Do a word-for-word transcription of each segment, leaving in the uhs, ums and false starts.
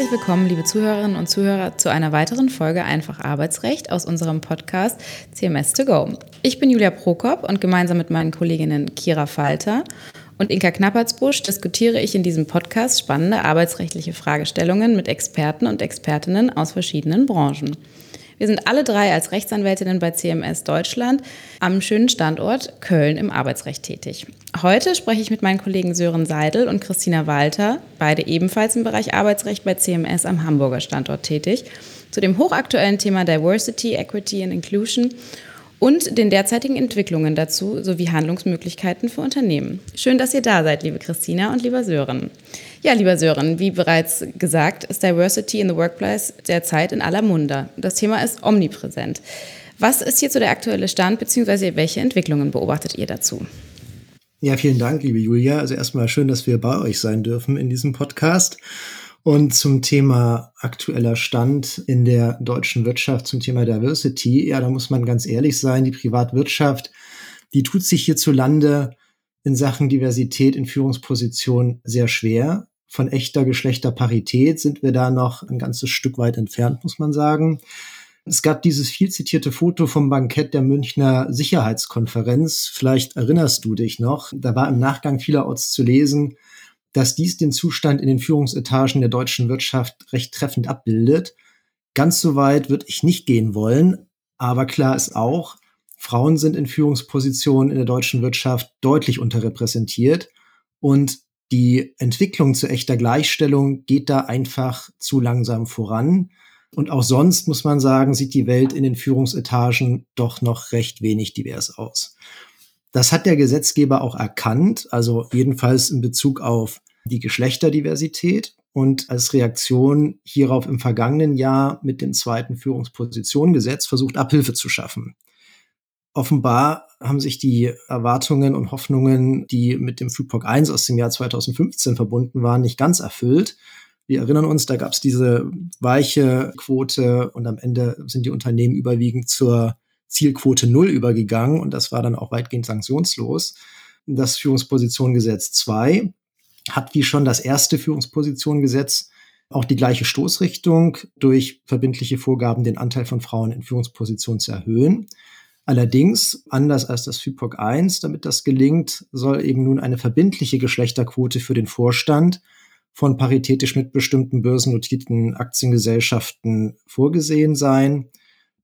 Herzlich willkommen, liebe Zuhörerinnen und Zuhörer, zu einer weiteren Folge Einfach Arbeitsrecht aus unserem Podcast C M S to go. Ich bin Julia Prokop und gemeinsam mit meinen Kolleginnen Kira Falter und Inka Knappertsbusch diskutiere ich in diesem Podcast spannende arbeitsrechtliche Fragestellungen mit Experten und Expertinnen aus verschiedenen Branchen. Wir sind alle drei als Rechtsanwältinnen bei C M S Deutschland am schönen Standort Köln im Arbeitsrecht tätig. Heute spreche ich mit meinen Kollegen Sören Seidel und Christina Walter, beide ebenfalls im Bereich Arbeitsrecht bei C M S am Hamburger Standort tätig, zu dem hochaktuellen Thema Diversity, Equity and Inclusion und den derzeitigen Entwicklungen dazu sowie Handlungsmöglichkeiten für Unternehmen. Schön, dass ihr da seid, liebe Christina und lieber Sören. Ja, lieber Sören, wie bereits gesagt, ist Diversity in the Workplace derzeit in aller Munde. Das Thema ist omnipräsent. Was ist hierzu der aktuelle Stand, beziehungsweise welche Entwicklungen beobachtet ihr dazu? Ja, vielen Dank, liebe Julia. Also erstmal schön, dass wir bei euch sein dürfen in diesem Podcast. Und zum Thema aktueller Stand in der deutschen Wirtschaft, zum Thema Diversity, ja, da muss man ganz ehrlich sein, die Privatwirtschaft, die tut sich hierzulande in Sachen Diversität in Führungspositionen sehr schwer. Von echter Geschlechterparität sind wir da noch ein ganzes Stück weit entfernt, muss man sagen. Es gab dieses viel zitierte Foto vom Bankett der Münchner Sicherheitskonferenz. Vielleicht erinnerst du dich noch. Da war im Nachgang vielerorts zu lesen, dass dies den Zustand in den Führungsetagen der deutschen Wirtschaft recht treffend abbildet. Ganz so weit würde ich nicht gehen wollen. Aber klar ist auch, Frauen sind in Führungspositionen in der deutschen Wirtschaft deutlich unterrepräsentiert. Und die Entwicklung zu echter Gleichstellung geht da einfach zu langsam voran. Und auch sonst, muss man sagen, sieht die Welt in den Führungsetagen doch noch recht wenig divers aus. Das hat der Gesetzgeber auch erkannt, also jedenfalls in Bezug auf die Geschlechterdiversität. Und als Reaktion hierauf im vergangenen Jahr mit dem zweiten Führungspositionengesetz versucht, Abhilfe zu schaffen. Offenbar haben sich die Erwartungen und Hoffnungen, die mit dem FüPoG eins aus dem Jahr zweitausendfünfzehn verbunden waren, nicht ganz erfüllt. Wir erinnern uns, da gab es diese weiche Quote und am Ende sind die Unternehmen überwiegend zur Zielquote null übergegangen und das war dann auch weitgehend sanktionslos. Das Führungspositionengesetz zwei hat wie schon das erste Führungspositionengesetz auch die gleiche Stoßrichtung, durch verbindliche Vorgaben den Anteil von Frauen in Führungspositionen zu erhöhen. Allerdings, anders als das FüPoG eins, damit das gelingt, soll eben nun eine verbindliche Geschlechterquote für den Vorstand von paritätisch mitbestimmten börsennotierten Aktiengesellschaften vorgesehen sein.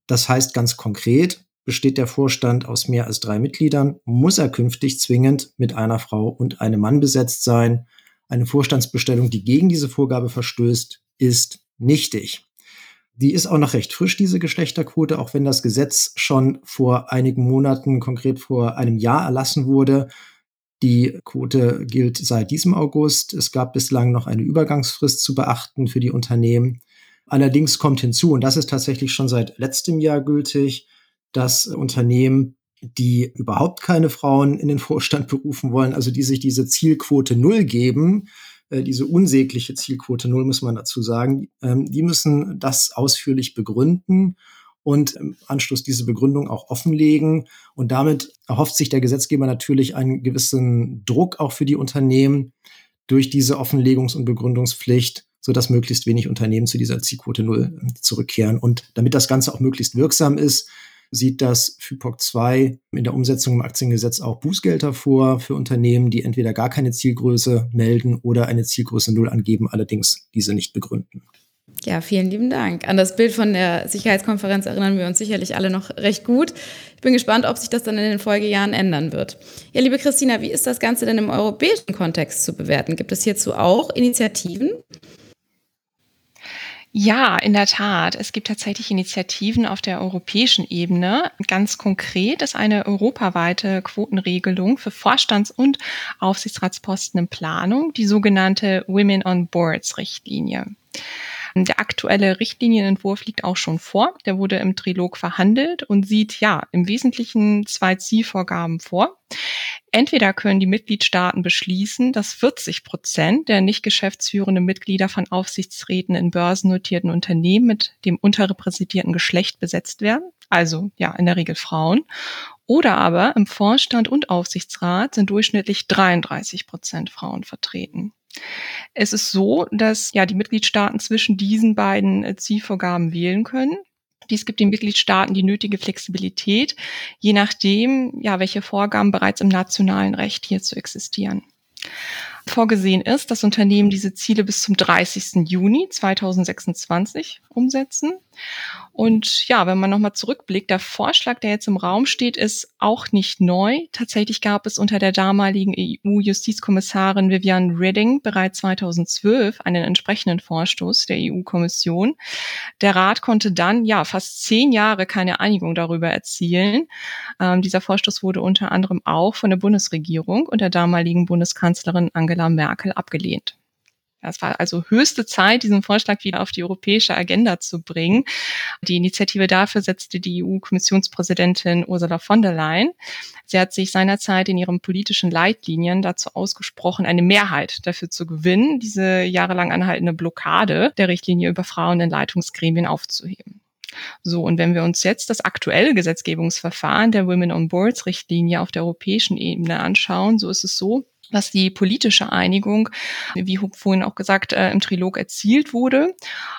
Das heißt ganz konkret, besteht der Vorstand aus mehr als drei Mitgliedern, muss er künftig zwingend mit einer Frau und einem Mann besetzt sein. Eine Vorstandsbestellung, die gegen diese Vorgabe verstößt, ist nichtig. Die ist auch noch recht frisch, diese Geschlechterquote, auch wenn das Gesetz schon vor einigen Monaten, konkret vor einem Jahr erlassen wurde. Die Quote gilt seit diesem August. Es gab bislang noch eine Übergangsfrist zu beachten für die Unternehmen. Allerdings kommt hinzu, und das ist tatsächlich schon seit letztem Jahr gültig, dass Unternehmen, die überhaupt keine Frauen in den Vorstand berufen wollen, also die sich diese Zielquote null geben, diese unsägliche Zielquote null, muss man dazu sagen, die müssen das ausführlich begründen und im Anschluss diese Begründung auch offenlegen. Und damit erhofft sich der Gesetzgeber natürlich einen gewissen Druck auch für die Unternehmen durch diese Offenlegungs- und Begründungspflicht, sodass möglichst wenig Unternehmen zu dieser Zielquote null zurückkehren. Und damit das Ganze auch möglichst wirksam ist, sieht das FüPoG zwei in der Umsetzung im Aktiengesetz auch Bußgelder vor für Unternehmen, die entweder gar keine Zielgröße melden oder eine Zielgröße null angeben, allerdings diese nicht begründen. Ja, vielen lieben Dank. An das Bild von der Sicherheitskonferenz erinnern wir uns sicherlich alle noch recht gut. Ich bin gespannt, ob sich das dann in den Folgejahren ändern wird. Ja, liebe Christina, wie ist das Ganze denn im europäischen Kontext zu bewerten? Gibt es hierzu auch Initiativen? Ja, in der Tat. Es gibt tatsächlich Initiativen auf der europäischen Ebene. Ganz konkret ist eine europaweite Quotenregelung für Vorstands- und Aufsichtsratsposten in Planung, die sogenannte Women on Boards-Richtlinie. Der aktuelle Richtlinienentwurf liegt auch schon vor. Der wurde im Trilog verhandelt und sieht ja im Wesentlichen zwei Zielvorgaben vor. Entweder können die Mitgliedstaaten beschließen, dass vierzig Prozent der nicht geschäftsführenden Mitglieder von Aufsichtsräten in börsennotierten Unternehmen mit dem unterrepräsentierten Geschlecht besetzt werden, also ja in der Regel Frauen, oder aber im Vorstand und Aufsichtsrat sind durchschnittlich dreiunddreißig Prozent Frauen vertreten. Es ist so, dass ja die Mitgliedstaaten zwischen diesen beiden Zielvorgaben wählen können. Dies gibt den Mitgliedstaaten die nötige Flexibilität, je nachdem, ja, welche Vorgaben bereits im nationalen Recht hierzu existieren. Vorgesehen ist, dass Unternehmen diese Ziele bis zum dreißigsten Juni zweitausendsechsundzwanzig umsetzen. Und ja, wenn man nochmal zurückblickt, der Vorschlag, der jetzt im Raum steht, ist auch nicht neu. Tatsächlich gab es unter der damaligen E U-Justizkommissarin Viviane Reding bereits zweitausendzwölf einen entsprechenden Vorstoß der E U-Kommission. Der Rat konnte dann ja fast zehn Jahre keine Einigung darüber erzielen. Ähm, dieser Vorstoß wurde unter anderem auch von der Bundesregierung und der damaligen Bundeskanzlerin Angela Merkel abgelehnt. Es war also höchste Zeit, diesen Vorschlag wieder auf die europäische Agenda zu bringen. Die Initiative dafür setzte die E U-Kommissionspräsidentin Ursula von der Leyen. Sie hat sich seinerzeit in ihren politischen Leitlinien dazu ausgesprochen, eine Mehrheit dafür zu gewinnen, diese jahrelang anhaltende Blockade der Richtlinie über Frauen in Leitungsgremien aufzuheben. So, und wenn wir uns jetzt das aktuelle Gesetzgebungsverfahren der Women on Boards-Richtlinie auf der europäischen Ebene anschauen, so ist es so, dass die politische Einigung, wie vorhin auch gesagt, im Trilog erzielt wurde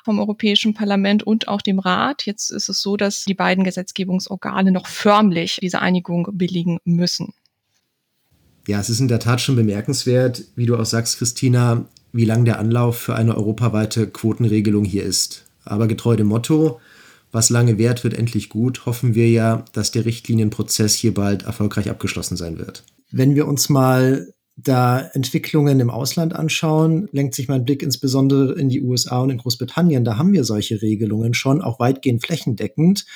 vom Europäischen Parlament und auch dem Rat. Jetzt ist es so, dass die beiden Gesetzgebungsorgane noch förmlich diese Einigung billigen müssen. Ja, es ist in der Tat schon bemerkenswert, wie du auch sagst, Christina, wie lang der Anlauf für eine europaweite Quotenregelung hier ist. Aber getreu dem Motto, was lange währt, wird endlich gut, hoffen wir ja, dass der Richtlinienprozess hier bald erfolgreich abgeschlossen sein wird. Wenn wir uns mal da Entwicklungen im Ausland anschauen, lenkt sich mein Blick insbesondere in die U S A und in Großbritannien. Da haben wir solche Regelungen schon, auch weitgehend flächendeckend.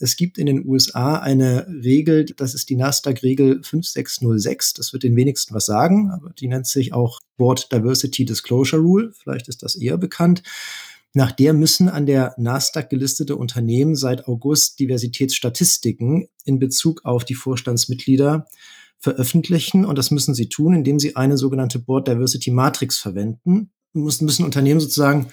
Es gibt in den U S A eine Regel, das ist die Nasdaq-Regel fünf sechs null sechs. Das wird den wenigsten was sagen, aber die nennt sich auch Board Diversity Disclosure Rule. Vielleicht ist das eher bekannt. Nach der müssen an der Nasdaq gelistete Unternehmen seit August Diversitätsstatistiken in Bezug auf die Vorstandsmitglieder veröffentlichen, und das müssen sie tun, indem sie eine sogenannte Board Diversity Matrix verwenden. Müssen, müssen Unternehmen sozusagen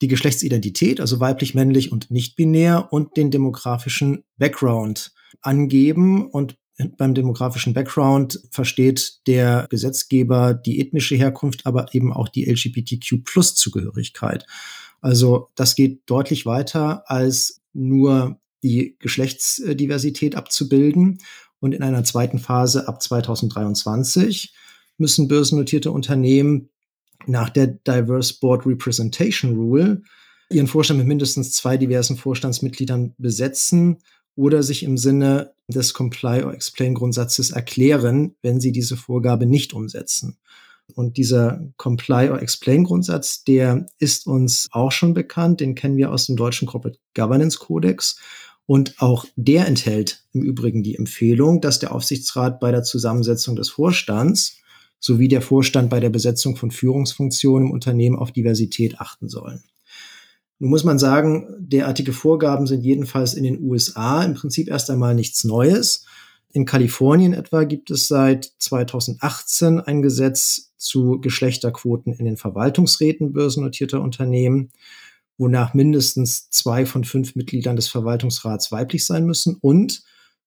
die Geschlechtsidentität, also weiblich, männlich und nicht-binär, und den demografischen Background angeben. Und beim demografischen Background versteht der Gesetzgeber die ethnische Herkunft, aber eben auch die L G B T Q Plus Zugehörigkeit. Also das geht deutlich weiter, als nur die Geschlechtsdiversität abzubilden. Und in einer zweiten Phase ab zweitausenddreiundzwanzig müssen börsennotierte Unternehmen nach der Diverse Board Representation Rule ihren Vorstand mit mindestens zwei diversen Vorstandsmitgliedern besetzen oder sich im Sinne des Comply or Explain Grundsatzes erklären, wenn sie diese Vorgabe nicht umsetzen. Und dieser Comply or Explain Grundsatz, der ist uns auch schon bekannt, den kennen wir aus dem deutschen Corporate Governance Kodex. Und auch der enthält im Übrigen die Empfehlung, dass der Aufsichtsrat bei der Zusammensetzung des Vorstands sowie der Vorstand bei der Besetzung von Führungsfunktionen im Unternehmen auf Diversität achten sollen. Nun muss man sagen, derartige Vorgaben sind jedenfalls in den U S A im Prinzip erst einmal nichts Neues. In Kalifornien etwa gibt es seit zweitausendachtzehn ein Gesetz zu Geschlechterquoten in den Verwaltungsräten börsennotierter Unternehmen, wonach mindestens zwei von fünf Mitgliedern des Verwaltungsrats weiblich sein müssen und,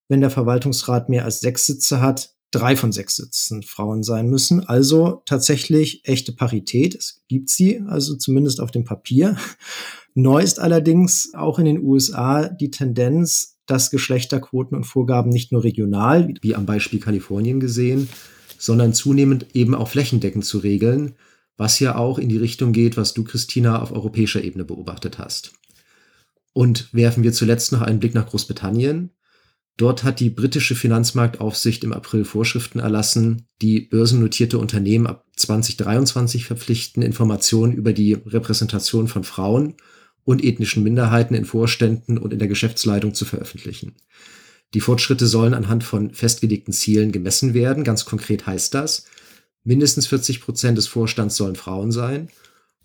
wenn der Verwaltungsrat mehr als sechs Sitze hat, drei von sechs Sitzen Frauen sein müssen. Also tatsächlich echte Parität. Es gibt sie, also zumindest auf dem Papier. Neu ist allerdings auch in den U S A die Tendenz, dass Geschlechterquoten und Vorgaben nicht nur regional, wie am Beispiel Kalifornien gesehen, sondern zunehmend eben auch flächendeckend zu regeln, was ja auch in die Richtung geht, was du, Christina, auf europäischer Ebene beobachtet hast. Und werfen wir zuletzt noch einen Blick nach Großbritannien. Dort hat die britische Finanzmarktaufsicht im April Vorschriften erlassen, die börsennotierte Unternehmen ab zweitausenddreiundzwanzig verpflichten, Informationen über die Repräsentation von Frauen und ethnischen Minderheiten in Vorständen und in der Geschäftsleitung zu veröffentlichen. Die Fortschritte sollen anhand von festgelegten Zielen gemessen werden. Ganz konkret heißt das, mindestens vierzig Prozent des Vorstands sollen Frauen sein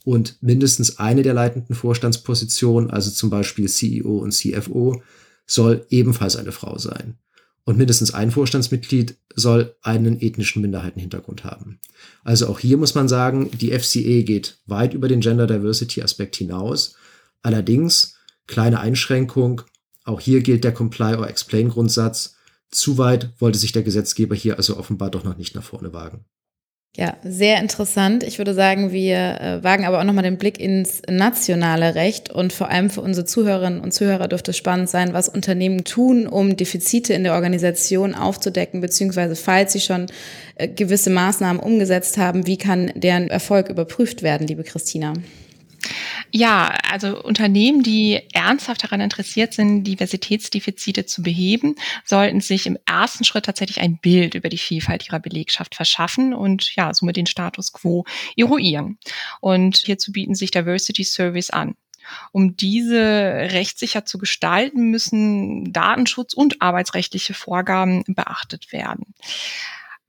und mindestens eine der leitenden Vorstandspositionen, also zum Beispiel C E O und C F O, soll ebenfalls eine Frau sein. Und mindestens ein Vorstandsmitglied soll einen ethnischen Minderheitenhintergrund haben. Also auch hier muss man sagen, die F C E geht weit über den Gender Diversity Aspekt hinaus. Allerdings, kleine Einschränkung, auch hier gilt der Comply or Explain Grundsatz. Zu weit wollte sich der Gesetzgeber hier also offenbar doch noch nicht nach vorne wagen. Ja, sehr interessant. Ich würde sagen, wir wagen aber auch nochmal den Blick ins nationale Recht und vor allem für unsere Zuhörerinnen und Zuhörer dürfte es spannend sein, was Unternehmen tun, um Defizite in der Organisation aufzudecken, beziehungsweise falls sie schon gewisse Maßnahmen umgesetzt haben, wie kann deren Erfolg überprüft werden, liebe Christina? Ja, also Unternehmen, die ernsthaft daran interessiert sind, Diversitätsdefizite zu beheben, sollten sich im ersten Schritt tatsächlich ein Bild über die Vielfalt ihrer Belegschaft verschaffen und ja, somit den Status quo eruieren. Und hierzu bieten sich Diversity Surveys an. Um diese rechtssicher zu gestalten, müssen Datenschutz und arbeitsrechtliche Vorgaben beachtet werden.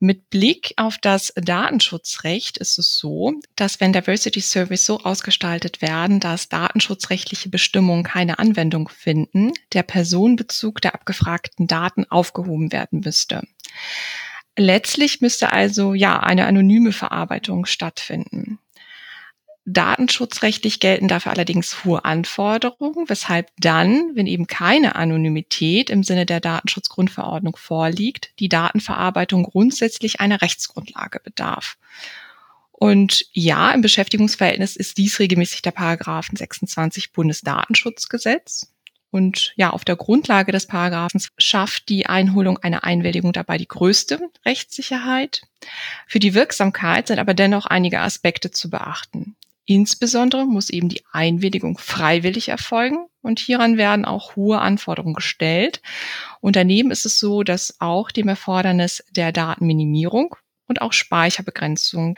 Mit Blick auf das Datenschutzrecht ist es so, dass wenn Diversity Surveys so ausgestaltet werden, dass datenschutzrechtliche Bestimmungen keine Anwendung finden, der Personenbezug der abgefragten Daten aufgehoben werden müsste. Letztlich müsste also ja eine anonyme Verarbeitung stattfinden. Datenschutzrechtlich gelten dafür allerdings hohe Anforderungen, weshalb dann, wenn eben keine Anonymität im Sinne der Datenschutzgrundverordnung vorliegt, die Datenverarbeitung grundsätzlich einer Rechtsgrundlage bedarf. Und ja, im Beschäftigungsverhältnis ist dies regelmäßig der Paragraphen sechsundzwanzig Bundesdatenschutzgesetz. Und ja, auf der Grundlage des Paragraphens schafft die Einholung einer Einwilligung dabei die größte Rechtssicherheit. Für die Wirksamkeit sind aber dennoch einige Aspekte zu beachten. Insbesondere muss eben die Einwilligung freiwillig erfolgen und hieran werden auch hohe Anforderungen gestellt. Und daneben ist es so, dass auch dem Erfordernis der Datenminimierung und auch Speicherbegrenzung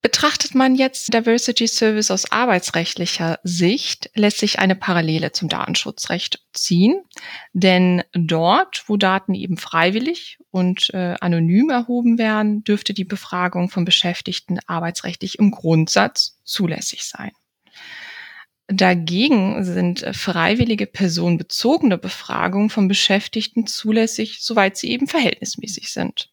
betrachtet man jetzt Diversity Service aus arbeitsrechtlicher Sicht, lässt sich eine Parallele zum Datenschutzrecht ziehen. Denn dort, wo Daten eben freiwillig und äh, anonym erhoben werden, dürfte die Befragung von Beschäftigten arbeitsrechtlich im Grundsatz zulässig sein. Dagegen sind freiwillige personenbezogene Befragungen von Beschäftigten zulässig, soweit sie eben verhältnismäßig sind.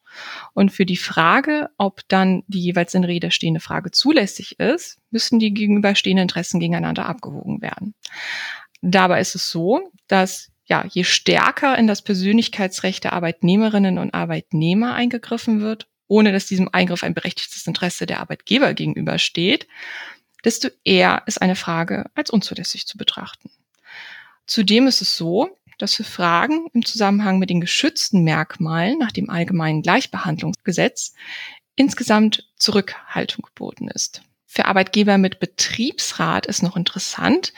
Und für die Frage, ob dann die jeweils in Rede stehende Frage zulässig ist, müssen die gegenüberstehenden Interessen gegeneinander abgewogen werden. Dabei ist es so, dass ja, je stärker in das Persönlichkeitsrecht der Arbeitnehmerinnen und Arbeitnehmer eingegriffen wird, ohne dass diesem Eingriff ein berechtigtes Interesse der Arbeitgeber gegenübersteht, desto eher ist eine Frage als unzulässig zu betrachten. Zudem ist es so, dass für Fragen im Zusammenhang mit den geschützten Merkmalen nach dem Allgemeinen Gleichbehandlungsgesetz insgesamt Zurückhaltung geboten ist. Für Arbeitgeber mit Betriebsrat ist noch interessant,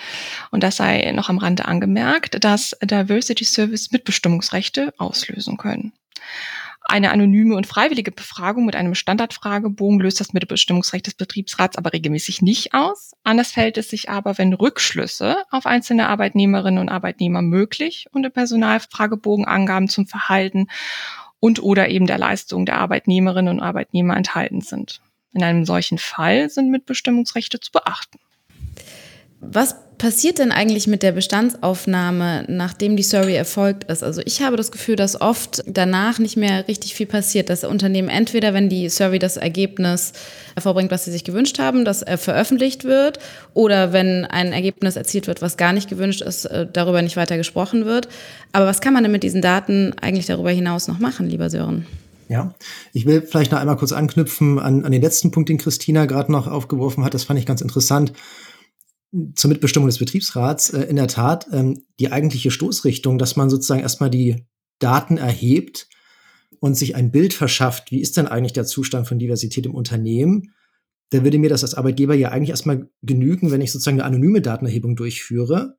und das sei noch am Rande angemerkt, dass Diversity Service Mitbestimmungsrechte auslösen können. Eine anonyme und freiwillige Befragung mit einem Standardfragebogen löst das Mitbestimmungsrecht des Betriebsrats aber regelmäßig nicht aus. Anders verhält es sich aber, wenn Rückschlüsse auf einzelne Arbeitnehmerinnen und Arbeitnehmer möglich und im Personalfragebogen Angaben zum Verhalten und oder eben der Leistung der Arbeitnehmerinnen und Arbeitnehmer enthalten sind. In einem solchen Fall sind Mitbestimmungsrechte zu beachten. Was passiert denn eigentlich mit der Bestandsaufnahme, nachdem die Survey erfolgt ist? Also ich habe das Gefühl, dass oft danach nicht mehr richtig viel passiert, dass Unternehmen entweder, wenn die Survey das Ergebnis hervorbringt, was sie sich gewünscht haben, das veröffentlicht wird, oder wenn ein Ergebnis erzielt wird, was gar nicht gewünscht ist, darüber nicht weiter gesprochen wird. Aber was kann man denn mit diesen Daten eigentlich darüber hinaus noch machen, lieber Sören? Ja, ich will vielleicht noch einmal kurz anknüpfen an, an den letzten Punkt, den Christina gerade noch aufgeworfen hat. Das fand ich ganz interessant. Zur Mitbestimmung des Betriebsrats, äh, in der Tat, ähm, die eigentliche Stoßrichtung, dass man sozusagen erstmal die Daten erhebt und sich ein Bild verschafft, wie ist denn eigentlich der Zustand von Diversität im Unternehmen, dann würde mir das als Arbeitgeber ja eigentlich erstmal genügen, wenn ich sozusagen eine anonyme Datenerhebung durchführe.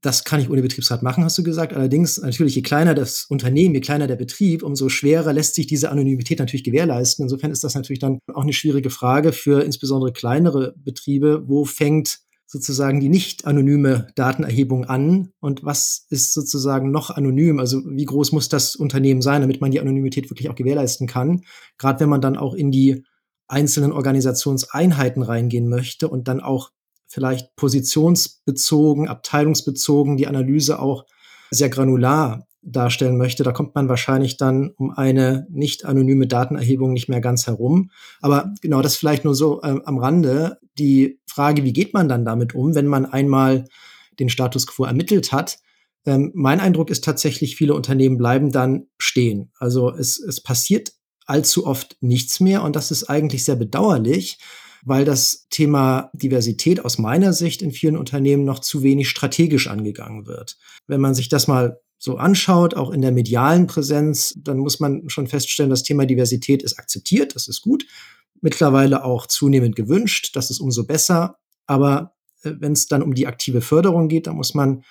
Das kann ich ohne Betriebsrat machen, hast du gesagt. Allerdings natürlich, je kleiner das Unternehmen, je kleiner der Betrieb, umso schwerer lässt sich diese Anonymität natürlich gewährleisten. Insofern ist das natürlich dann auch eine schwierige Frage für insbesondere kleinere Betriebe. Wo fängt sozusagen die nicht anonyme Datenerhebung an und was ist sozusagen noch anonym? Also wie groß muss das Unternehmen sein, damit man die Anonymität wirklich auch gewährleisten kann? Gerade wenn man dann auch in die einzelnen Organisationseinheiten reingehen möchte und dann auch vielleicht positionsbezogen, abteilungsbezogen die Analyse auch sehr granular darstellen möchte, da kommt man wahrscheinlich dann um eine nicht anonyme Datenerhebung nicht mehr ganz herum. Aber genau, das vielleicht nur so äh, am Rande. Die Frage, wie geht man dann damit um, wenn man einmal den Status quo ermittelt hat? Ähm, mein Eindruck ist tatsächlich, viele Unternehmen bleiben dann stehen. Also es, es passiert allzu oft nichts mehr. Und das ist eigentlich sehr bedauerlich, weil das Thema Diversität aus meiner Sicht in vielen Unternehmen noch zu wenig strategisch angegangen wird. Wenn man sich das mal so anschaut, auch in der medialen Präsenz, dann muss man schon feststellen, das Thema Diversität ist akzeptiert, das ist gut, mittlerweile auch zunehmend gewünscht, das ist umso besser. Aber äh, wenn es dann um die aktive Förderung geht, dann muss man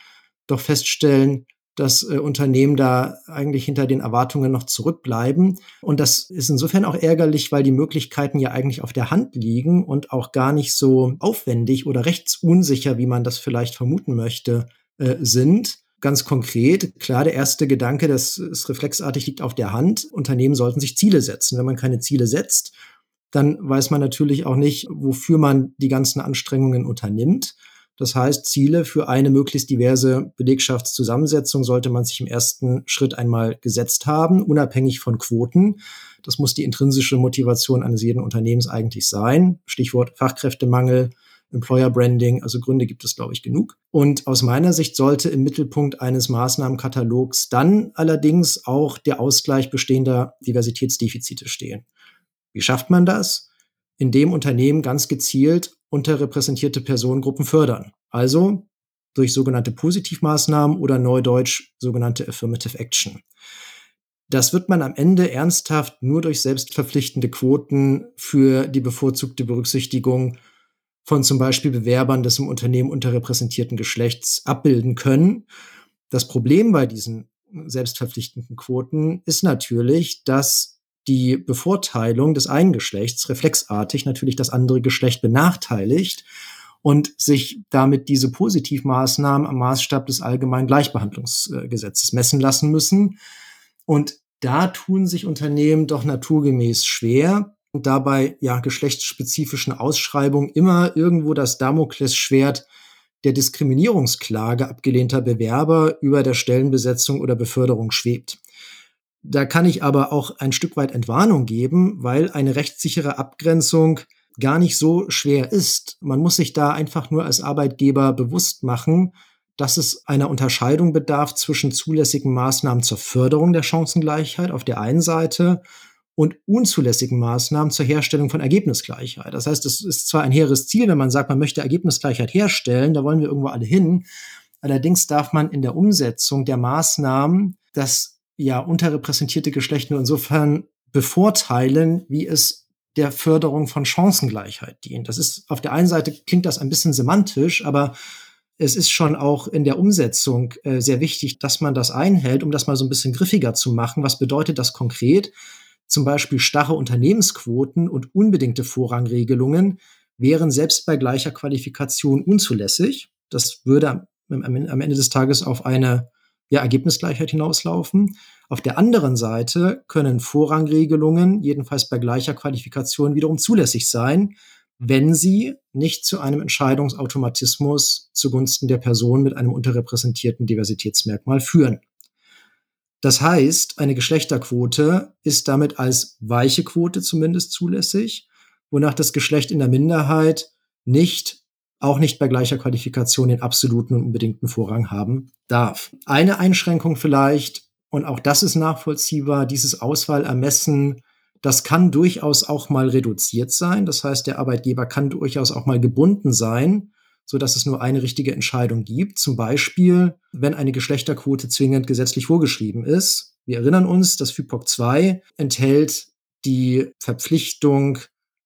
doch feststellen, dass äh, Unternehmen da eigentlich hinter den Erwartungen noch zurückbleiben. Und das ist insofern auch ärgerlich, weil die Möglichkeiten ja eigentlich auf der Hand liegen und auch gar nicht so aufwendig oder rechtsunsicher, wie man das vielleicht vermuten möchte, äh, sind. Ganz konkret, klar, der erste Gedanke, das ist reflexartig, liegt auf der Hand. Unternehmen sollten sich Ziele setzen. Wenn man keine Ziele setzt, dann weiß man natürlich auch nicht, wofür man die ganzen Anstrengungen unternimmt. Das heißt, Ziele für eine möglichst diverse Belegschaftszusammensetzung sollte man sich im ersten Schritt einmal gesetzt haben, unabhängig von Quoten. Das muss die intrinsische Motivation eines jeden Unternehmens eigentlich sein. Stichwort Fachkräftemangel, Employer Branding, also Gründe gibt es, glaube ich, genug. Und aus meiner Sicht sollte im Mittelpunkt eines Maßnahmenkatalogs dann allerdings auch der Ausgleich bestehender Diversitätsdefizite stehen. Wie schafft man das? Indem Unternehmen ganz gezielt unterrepräsentierte Personengruppen fördern. Also durch sogenannte Positivmaßnahmen oder neudeutsch sogenannte Affirmative Action. Das wird man am Ende ernsthaft nur durch selbstverpflichtende Quoten für die bevorzugte Berücksichtigung von zum Beispiel Bewerbern des im Unternehmen unterrepräsentierten Geschlechts abbilden können. Das Problem bei diesen selbstverpflichtenden Quoten ist natürlich, dass die Bevorteilung des einen Geschlechts reflexartig natürlich das andere Geschlecht benachteiligt und sich damit diese Positivmaßnahmen am Maßstab des Allgemeinen Gleichbehandlungsgesetzes messen lassen müssen. Und da tun sich Unternehmen doch naturgemäß schwer, und dabei ja geschlechtsspezifischen Ausschreibungen immer irgendwo das Damoklesschwert der Diskriminierungsklage abgelehnter Bewerber über der Stellenbesetzung oder Beförderung schwebt. Da kann ich aber auch ein Stück weit Entwarnung geben, weil eine rechtssichere Abgrenzung gar nicht so schwer ist. Man muss sich da einfach nur als Arbeitgeber bewusst machen, dass es einer Unterscheidung bedarf zwischen zulässigen Maßnahmen zur Förderung der Chancengleichheit auf der einen Seite und unzulässigen Maßnahmen zur Herstellung von Ergebnisgleichheit. Das heißt, es ist zwar ein hehres Ziel, wenn man sagt, man möchte Ergebnisgleichheit herstellen, da wollen wir irgendwo alle hin. Allerdings darf man in der Umsetzung der Maßnahmen das ja unterrepräsentierte Geschlecht nur insofern bevorteilen, wie es der Förderung von Chancengleichheit dient. Das ist auf der einen Seite klingt das ein bisschen semantisch, aber es ist schon auch in der Umsetzung äh, sehr wichtig, dass man das einhält, um das mal so ein bisschen griffiger zu machen. Was bedeutet das konkret? Zum Beispiel starre Unternehmensquoten und unbedingte Vorrangregelungen wären selbst bei gleicher Qualifikation unzulässig. Das würde am Ende des Tages auf eine ja, Ergebnisgleichheit hinauslaufen. Auf der anderen Seite können Vorrangregelungen jedenfalls bei gleicher Qualifikation wiederum zulässig sein, wenn sie nicht zu einem Entscheidungsautomatismus zugunsten der Person mit einem unterrepräsentierten Diversitätsmerkmal führen. Das heißt, eine Geschlechterquote ist damit als weiche Quote zumindest zulässig, wonach das Geschlecht in der Minderheit nicht, auch nicht bei gleicher Qualifikation, den absoluten und unbedingten Vorrang haben darf. Eine Einschränkung vielleicht, und auch das ist nachvollziehbar, dieses Auswahlermessen, das kann durchaus auch mal reduziert sein. Das heißt, der Arbeitgeber kann durchaus auch mal gebunden sein, so dass es nur eine richtige Entscheidung gibt. Zum Beispiel, wenn eine Geschlechterquote zwingend gesetzlich vorgeschrieben ist. Wir erinnern uns, das FüPoG zwei enthält die Verpflichtung,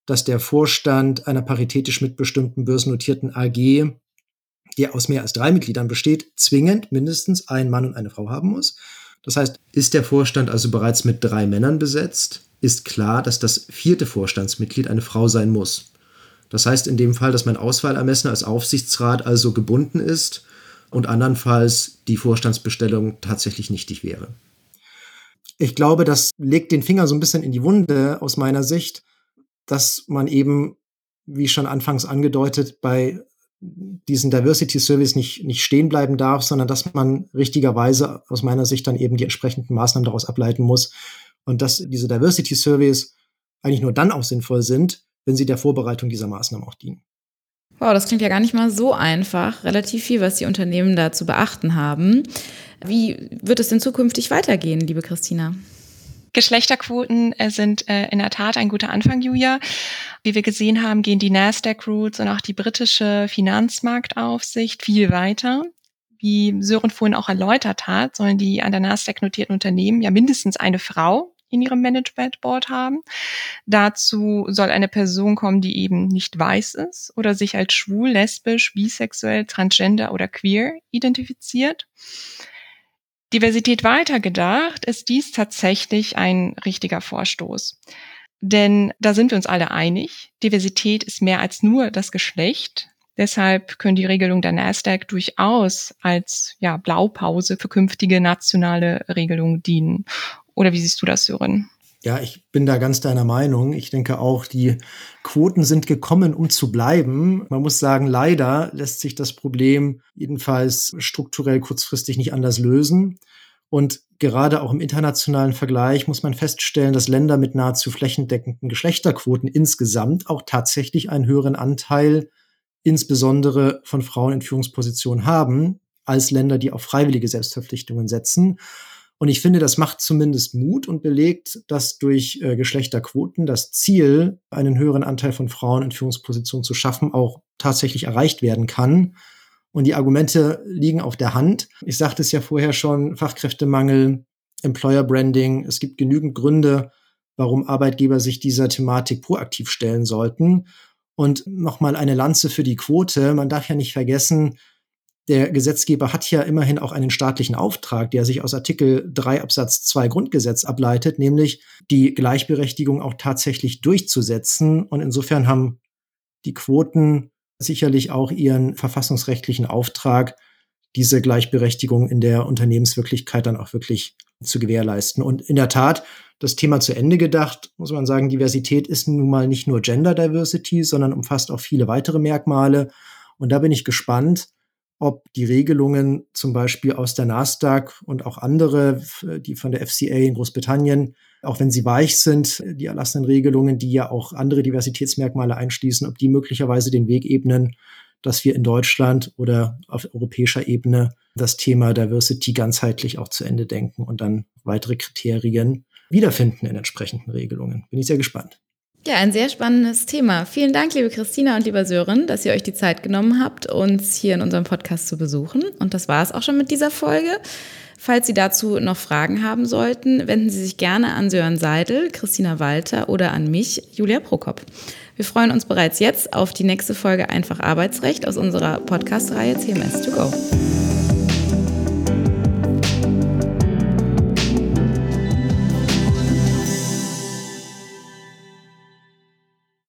dass der Vorstand einer paritätisch mitbestimmten börsennotierten A G, die aus mehr als drei Mitgliedern besteht, zwingend mindestens einen Mann und eine Frau haben muss. Das heißt, ist der Vorstand also bereits mit drei Männern besetzt, ist klar, dass das vierte Vorstandsmitglied eine Frau sein muss. Das heißt in dem Fall, dass mein Auswahlermessen als Aufsichtsrat also gebunden ist und andernfalls die Vorstandsbestellung tatsächlich nichtig wäre. Ich glaube, das legt den Finger so ein bisschen in die Wunde aus meiner Sicht, dass man eben, wie schon anfangs angedeutet, bei diesen Diversity Surveys nicht, nicht stehen bleiben darf, sondern dass man richtigerweise aus meiner Sicht dann eben die entsprechenden Maßnahmen daraus ableiten muss und dass diese Diversity Surveys eigentlich nur dann auch sinnvoll sind, wenn sie der Vorbereitung dieser Maßnahmen auch dienen. Wow, das klingt ja gar nicht mal so einfach. Relativ viel, was die Unternehmen da zu beachten haben. Wie wird es denn zukünftig weitergehen, liebe Christina? Geschlechterquoten sind äh, in der Tat ein guter Anfang, Julia. Wie wir gesehen haben, gehen die Nasdaq-Rules und auch die britische Finanzmarktaufsicht viel weiter. Wie Sören vorhin auch erläutert hat, sollen die an der Nasdaq notierten Unternehmen ja mindestens eine Frau in ihrem Management Board haben. Dazu soll eine Person kommen, die eben nicht weiß ist oder sich als schwul, lesbisch, bisexuell, transgender oder queer identifiziert. Diversität weitergedacht, ist dies tatsächlich ein richtiger Vorstoß. Denn da sind wir uns alle einig, Diversität ist mehr als nur das Geschlecht. Deshalb können die Regelungen der Nasdaq durchaus als ja, Blaupause für künftige nationale Regelungen dienen. Oder wie siehst du das, Sören? Ja, ich bin da ganz deiner Meinung. Ich denke auch, die Quoten sind gekommen, um zu bleiben. Man muss sagen, leider lässt sich das Problem jedenfalls strukturell kurzfristig nicht anders lösen. Und gerade auch im internationalen Vergleich muss man feststellen, dass Länder mit nahezu flächendeckenden Geschlechterquoten insgesamt auch tatsächlich einen höheren Anteil insbesondere von Frauen in Führungspositionen haben, als Länder, die auf freiwillige Selbstverpflichtungen setzen. Und ich finde, das macht zumindest Mut und belegt, dass durch äh, Geschlechterquoten das Ziel, einen höheren Anteil von Frauen in Führungspositionen zu schaffen, auch tatsächlich erreicht werden kann. Und die Argumente liegen auf der Hand. Ich sagte es ja vorher schon, Fachkräftemangel, Employer Branding. Es gibt genügend Gründe, warum Arbeitgeber sich dieser Thematik proaktiv stellen sollten. Und nochmal eine Lanze für die Quote. Man darf ja nicht vergessen, der Gesetzgeber hat ja immerhin auch einen staatlichen Auftrag, der sich aus Artikel drei Absatz zwei Grundgesetz ableitet, nämlich die Gleichberechtigung auch tatsächlich durchzusetzen. Und insofern haben die Quoten sicherlich auch ihren verfassungsrechtlichen Auftrag, diese Gleichberechtigung in der Unternehmenswirklichkeit dann auch wirklich zu gewährleisten. Und in der Tat, das Thema zu Ende gedacht, muss man sagen, Diversität ist nun mal nicht nur Gender Diversity, sondern umfasst auch viele weitere Merkmale. Und da bin ich gespannt, ob die Regelungen zum Beispiel aus der Nasdaq und auch andere, die von der F C A in Großbritannien, auch wenn sie weich sind, die erlassenen Regelungen, die ja auch andere Diversitätsmerkmale einschließen, ob die möglicherweise den Weg ebnen, dass wir in Deutschland oder auf europäischer Ebene das Thema Diversity ganzheitlich auch zu Ende denken und dann weitere Kriterien wiederfinden in entsprechenden Regelungen. Bin ich sehr gespannt. Ja, ein sehr spannendes Thema. Vielen Dank, liebe Christina und lieber Sören, dass ihr euch die Zeit genommen habt, uns hier in unserem Podcast zu besuchen. Und das war es auch schon mit dieser Folge. Falls Sie dazu noch Fragen haben sollten, wenden Sie sich gerne an Sören Seidel, Christina Walter oder an mich, Julia Prokop. Wir freuen uns bereits jetzt auf die nächste Folge Einfach Arbeitsrecht aus unserer Podcast-Reihe C M S to go.